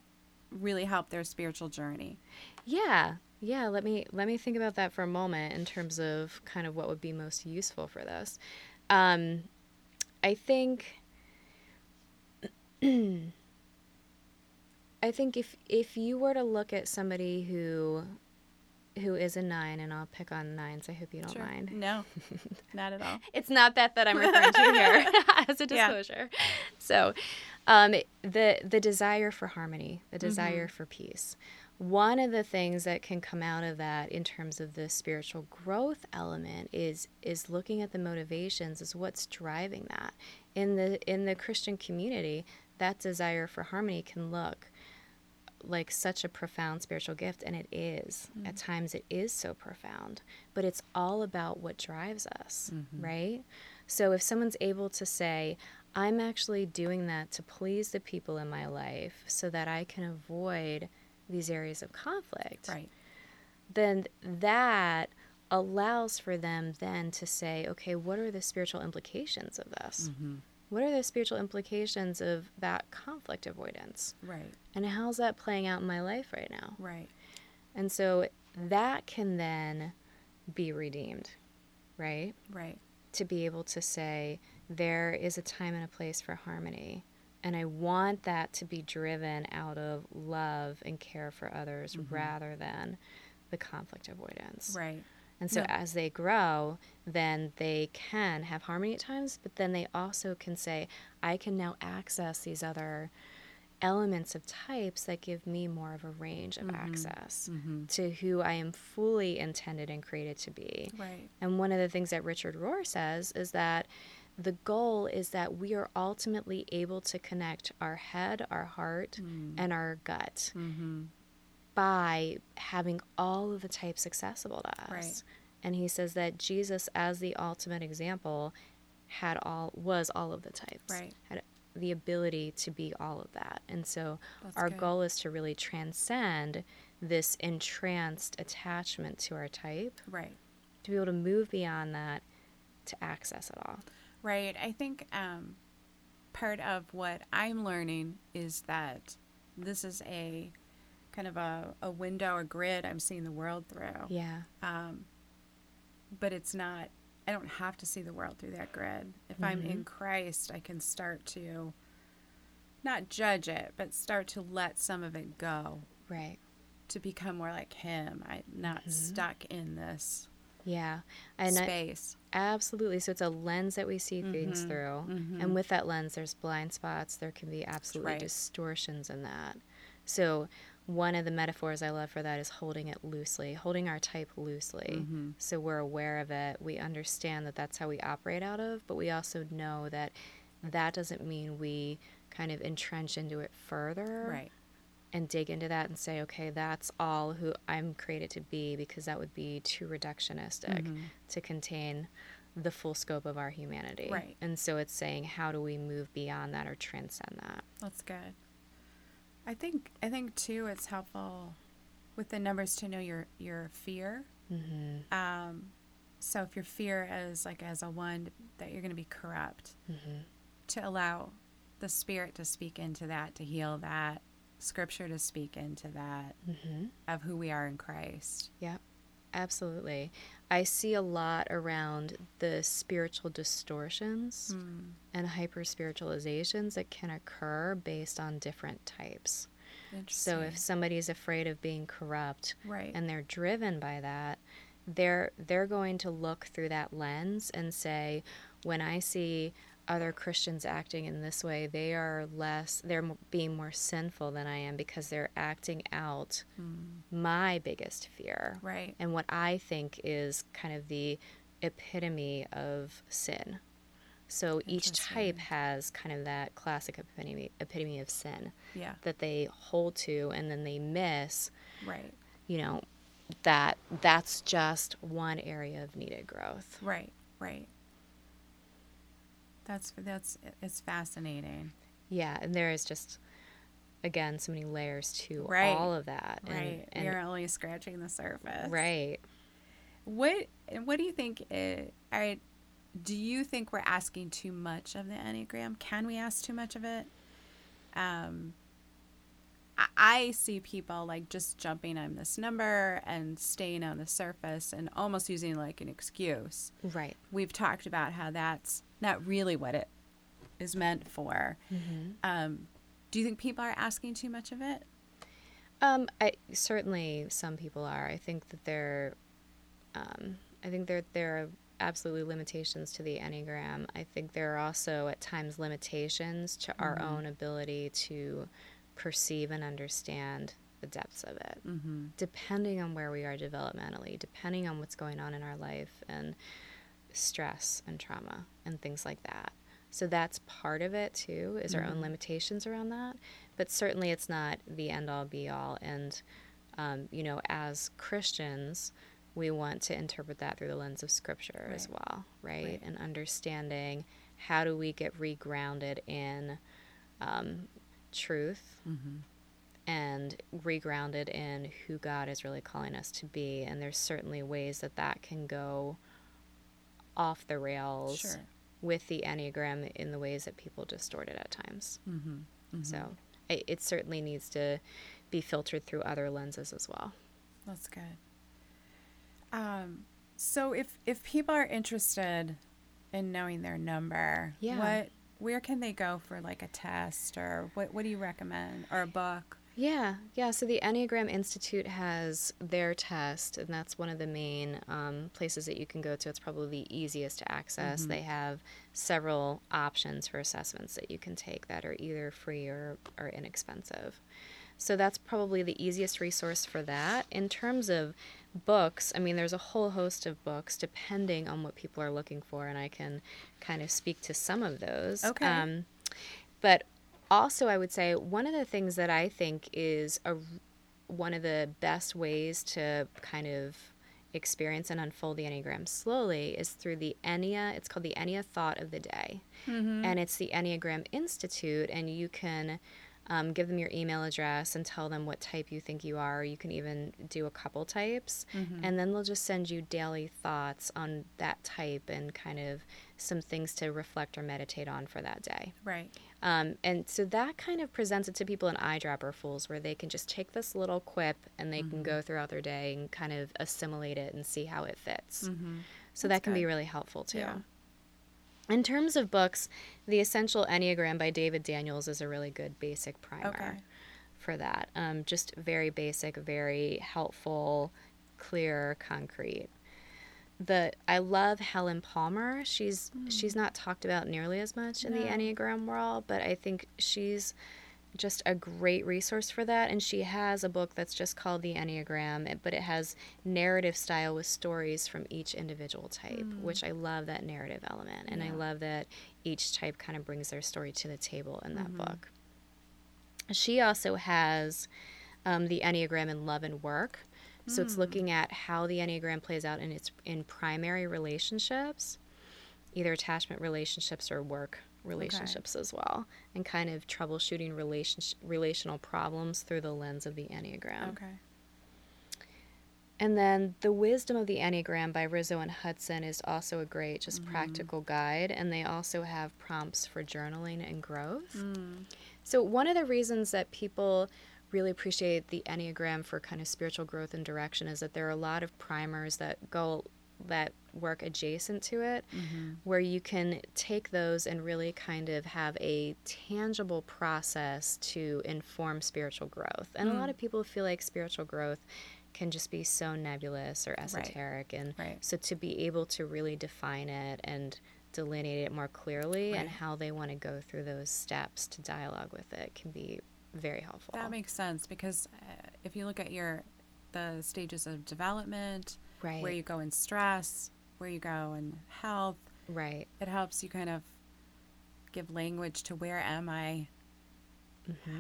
really helped their spiritual journey? Yeah. Let me think about that for a moment in terms of kind of what would be most useful for this. I think if you were to look at somebody who is a 9, and I'll pick on 9s, I hope you don't mind. No, not at all. It's not that I'm referring to here as a disclosure. Yeah. So the desire for harmony, the desire for peace. One of the things that can come out of that in terms of the spiritual growth element is looking at the motivations, is what's driving that. In the Christian community, that desire for harmony can look like such a profound spiritual gift, and it is. At times it is so profound, but it's all about what drives us, right? So if someone's able to say, I'm actually doing that to please the people in my life so that I can avoid these areas of conflict, right, then that allows for them then to say, okay, what are the spiritual implications of this? What are the spiritual implications of that conflict avoidance? Right. And how's that playing out in my life right now? Right. And so that can then be redeemed, right? Right. To be able to say, there is a time and a place for harmony, and I want that to be driven out of love and care for others rather than the conflict avoidance. Right. And so as they grow, then they can have harmony at times, but then they also can say, I can now access these other elements of types that give me more of a range of access to who I am fully intended and created to be. Right. And one of the things that Richard Rohr says is that the goal is that we are ultimately able to connect our head, our heart, and our gut. By having all of the types accessible to us. Right. And he says that Jesus, as the ultimate example, was all of the types. Right. Had the ability to be all of that. And so our goal is to really transcend this entranced attachment to our type. Right. To be able to move beyond that to access it all. Right. I think part of what I'm learning is that this is a kind of a window or grid I'm seeing the world through. Yeah. But it's not, I don't have to see the world through that grid. If I'm in Christ, I can start to not judge it, but start to let some of it go. Right. To become more like him. I'm not stuck in this space. Absolutely. So it's a lens that we see things through. And with that lens, there's blind spots. There can be absolutely distortions in that. So one of the metaphors I love for that is holding it loosely, holding our type loosely. So we're aware of it. We understand that that's how we operate out of, but we also know that that doesn't mean we kind of entrench into it further and dig into that and say, okay, that's all who I'm created to be, because that would be too reductionistic to contain the full scope of our humanity. Right. And so it's saying, how do we move beyond that or transcend that? That's good. I think too, it's helpful with the numbers to know your fear. So if your fear is like as a 1 that you're going to be corrupt, to allow the Spirit to speak into that, to heal that, Scripture to speak into that of who we are in Christ. Yep, absolutely. I see a lot around the spiritual distortions and hyper-spiritualizations that can occur based on different types. So if somebody's afraid of being corrupt and they're driven by that, they're going to look through that lens and say, when I see other Christians acting in this way, they're being more sinful than I am, because they're acting out my biggest fear and what I think is kind of the epitome of sin. So each type has kind of that classic epitome of sin that they hold to, and then they miss, right? You know, that's just one area of needed growth. Right, right. That's it's fascinating. Yeah, and there is just, again, so many layers to all of that. Right, and you're only scratching the surface. Right. What do you think? Do you think we're asking too much of the Enneagram? Can we ask too much of it? I see people like just jumping on this number and staying on the surface and almost using like an excuse. Right. We've talked about how that's not really what it is meant for. Mm-hmm. Do you think people are asking too much of it? Certainly some people are. I think that there are absolutely limitations to the Enneagram. I think there are also at times limitations to our own ability to perceive and understand the depths of it, depending on where we are developmentally, depending on what's going on in our life and stress and trauma and things like that. So that's part of it too, is our own limitations around that. But certainly it's not the end all be all. And, as Christians, we want to interpret that through the lens of Scripture as well, right? And understanding how do we get regrounded in truth and regrounded in who God is really calling us to be. And there's certainly ways that can go off the rails with the Enneagram in the ways that people distort it at times. So it certainly needs to be filtered through other lenses as well. That's good. So if people are interested in knowing their number, where can they go for like a test, or what do you recommend, or a book? Yeah. So the Enneagram Institute has their test, and that's one of the main places that you can go to. It's probably the easiest to access. They have several options for assessments that you can take that are either free or inexpensive. So that's probably the easiest resource for that. In terms of books, I mean, there's a whole host of books depending on what people are looking for, and I can kind of speak to some of those. Okay. But also I would say one of the things that I think is one of the best ways to kind of experience and unfold the Enneagram slowly is through the Ennea. It's called the Ennea Thought of the Day, and it's the Enneagram Institute, and you can give them your email address and tell them what type you think you are. You can even do a couple types, and then they'll just send you daily thoughts on that type and kind of some things to reflect or meditate on for that day. Right. And so that kind of presents it to people in eyedropper fools, where they can just take this little quip and they can go throughout their day and kind of assimilate it and see how it fits. So that can be really helpful too. Yeah. In terms of books, The Essential Enneagram by David Daniels is a really good basic primer for that. Just very basic, very helpful, clear, concrete. I love Helen Palmer. She's not talked about nearly as much in the Enneagram world, but I think she's just a great resource for that. And she has a book that's just called The Enneagram, but it has narrative style with stories from each individual type, which I love that narrative element. And I love that each type kind of brings their story to the table in that book. She also has The Enneagram in Love and Work. So it's looking at how the Enneagram plays out in primary relationships, either attachment relationships or work relationships as well, and kind of troubleshooting relational problems through the lens of the Enneagram. And then The Wisdom of the Enneagram by Rizzo and Hudson is also a great just practical guide, and they also have prompts for journaling and growth. So one of the reasons that people really appreciate the Enneagram for kind of spiritual growth and direction is that there are a lot of primers that work adjacent to it, where you can take those and really kind of have a tangible process to inform spiritual growth. And a lot of people feel like spiritual growth can just be so nebulous or esoteric. And so to be able to really define it and delineate it more clearly and how they want to go through those steps to dialogue with it can be very helpful. That makes sense, because if you look at the stages of development, where you go in stress, where you go and health. Right. It helps you kind of give language to where am I, mm-hmm.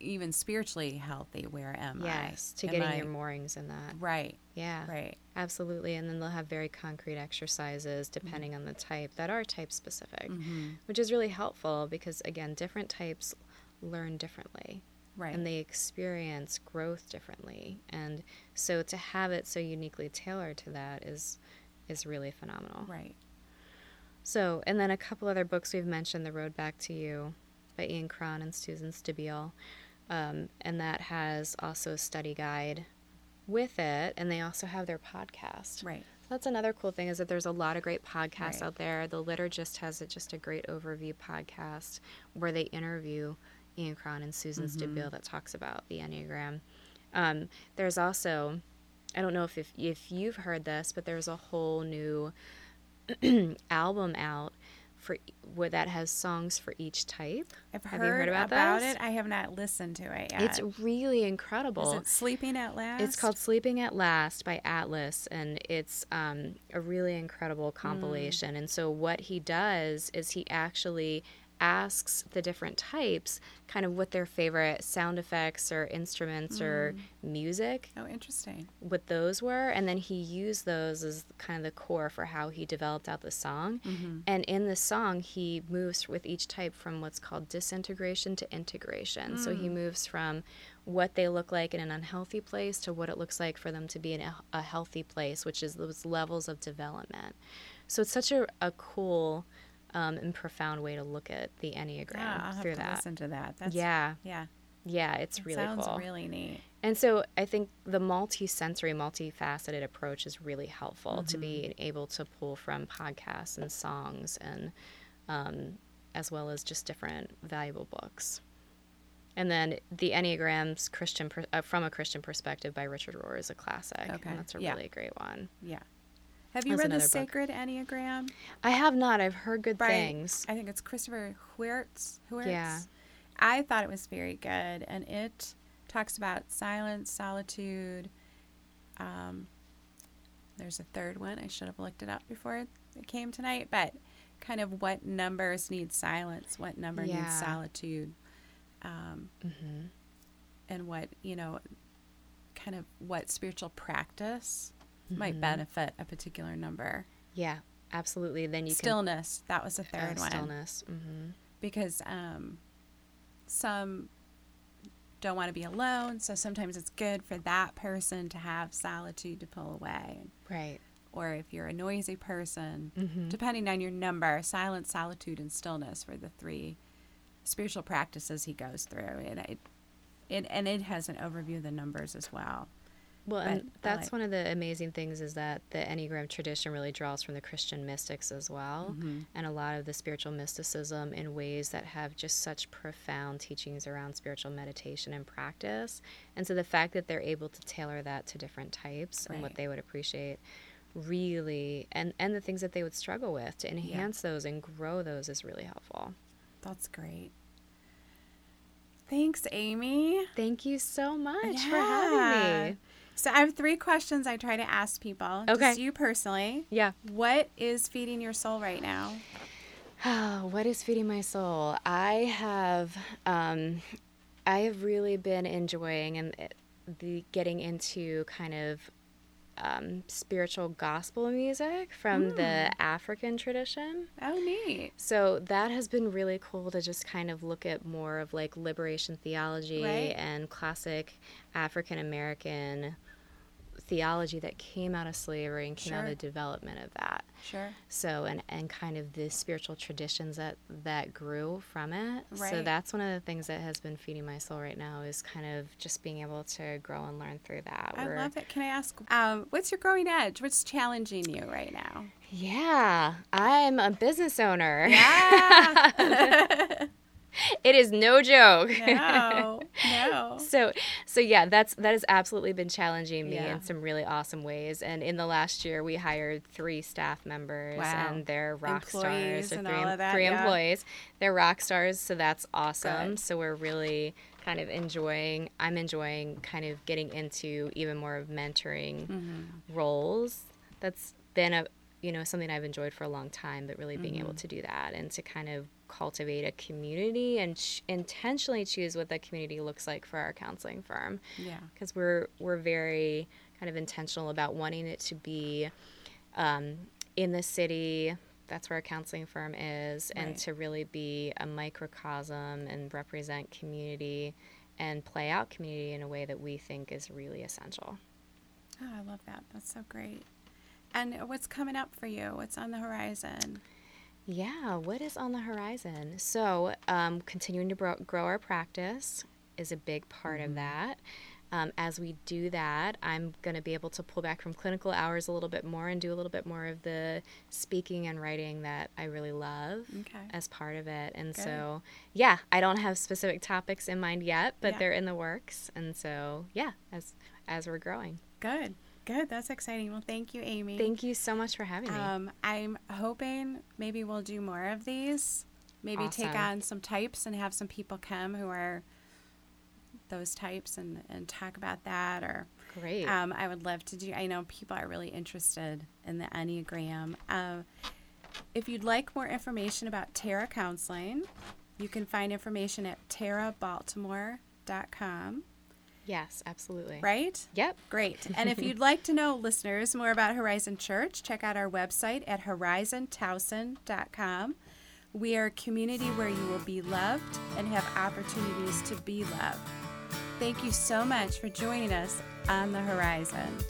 even spiritually healthy, where am I? Yes, to getting your moorings in that. Right. Yeah. Right. Absolutely. And then they'll have very concrete exercises depending mm-hmm. on the type that are type specific, mm-hmm. which is really helpful because, again, different types learn differently. Right. And they experience growth differently. And so to have it so uniquely tailored to that is really phenomenal. Right. So, and then a couple other books we've mentioned, The Road Back to You by Ian Cron and Susan Stibiel. And that has also a study guide with it. And they also have their podcast. Right. So that's another cool thing is that there's a lot of great podcasts right. out there. The Liturgist has just a great overview podcast where they interview Ian Cron and Susan mm-hmm. Stibiel that talks about the Enneagram. There's also, I don't know if you've heard this, but there's a whole new album out for where that has songs for each type. Have you heard about it? I have not listened to it yet. It's really incredible. Is it Sleeping at Last? It's called Sleeping at Last by Atlas, and it's a really incredible compilation. And so what he does is he actually asks the different types kind of what their favorite sound effects or instruments or music. Oh, interesting. What those were. And then he used those as kind of the core for how he developed out the song. Mm-hmm. And in the song, he moves with each type from what's called disintegration to integration. So he moves from what they look like in an unhealthy place to what it looks like for them to be in a healthy place, which is those levels of development. So it's such a cool... and profound way to look at the Enneagram through that. Yeah, I'll have to listen to that. Yeah, it's really cool. Sounds really neat. And so I think the multi-sensory, multifaceted approach is really helpful to be able to pull from podcasts and songs and as well as just different valuable books. And then The Enneagram's From a Christian Perspective by Richard Rohr is a classic. Okay. And that's a really great one. Yeah. Have you read The Sacred Enneagram? I have not. I've heard good things. I think it's Christopher Huertz. Yeah. I thought it was very good. And it talks about silence, solitude. There's a third one. I should have looked it up before it came tonight. But kind of what numbers need silence, what number needs solitude, and what, kind of what spiritual practice might benefit a particular number. Yeah, absolutely. Then you stillness. That was the third one. Stillness. Mm-hmm. Because some don't want to be alone, so sometimes it's good for that person to have solitude to pull away. Right. Or if you're a noisy person, depending on your number, silence, solitude, and stillness were the three spiritual practices he goes through, and it has an overview of the numbers as well. Well, and that's one of the amazing things is that the Enneagram tradition really draws from the Christian mystics as well, and a lot of the spiritual mysticism in ways that have just such profound teachings around spiritual meditation and practice. And so the fact that they're able to tailor that to different types and what they would appreciate really, and the things that they would struggle with to enhance those and grow those is really helpful. That's great. Thanks, Amy. Thank you so much for having me. So I have three questions I try to ask people. Okay. Just you personally. Yeah. What is feeding your soul right now? Oh, what is feeding my soul? I have really been enjoying getting into kind of spiritual gospel music from the African tradition. Oh, neat. So that has been really cool to just kind of look at more of like liberation theology and classic African American theology that came out of slavery and came out of the development of that. Sure. So, and kind of the spiritual traditions that grew from it. Right. So that's one of the things that has been feeding my soul right now is kind of just being able to grow and learn through that. I love it. Can I ask, what's your growing edge? What's challenging you right now? Yeah, I'm a business owner. Yeah. It is no joke. No. So yeah, that has absolutely been challenging me in some really awesome ways. And in the last year, we hired 3 staff members and they're rock employees stars. And three, all of that, 3 employees. They're rock stars, so that's awesome. Good. So we're really kind of I'm enjoying kind of getting into even more of mentoring roles. That's been a you know, something I've enjoyed for a long time, but really being able to do that and to kind of cultivate a community and intentionally choose what that community looks like for our counseling firm. Yeah. Because we're very kind of intentional about wanting it to be in the city. That's where our counseling firm is. Right. And to really be a microcosm and represent community and play out community in a way that we think is really essential. Oh, I love that. That's so great. And what's coming up for you? What's on the horizon? Yeah, what is on the horizon? So continuing to grow our practice is a big part of that. As we do that, I'm going to be able to pull back from clinical hours a little bit more and do a little bit more of the speaking and writing that I really love as part of it. And so, yeah, I don't have specific topics in mind yet, but they're in the works. And so, yeah, as we're growing. Good. That's exciting. Well, thank you, Amy. Thank you so much for having me. I'm hoping maybe we'll do more of these. Maybe take on some types and have some people come who are those types and talk about that. Or great. I would love to do. I know people are really interested in the Enneagram. If you'd like more information about Terra Counseling, you can find information at terrabaltimore.com. Yes, absolutely. Right? Yep. Great. And if you'd like to know, listeners, more about Horizon Church, check out our website at horizontowson.com. We are a community where you will be loved and have opportunities to be loved. Thank you so much for joining us on The Horizon.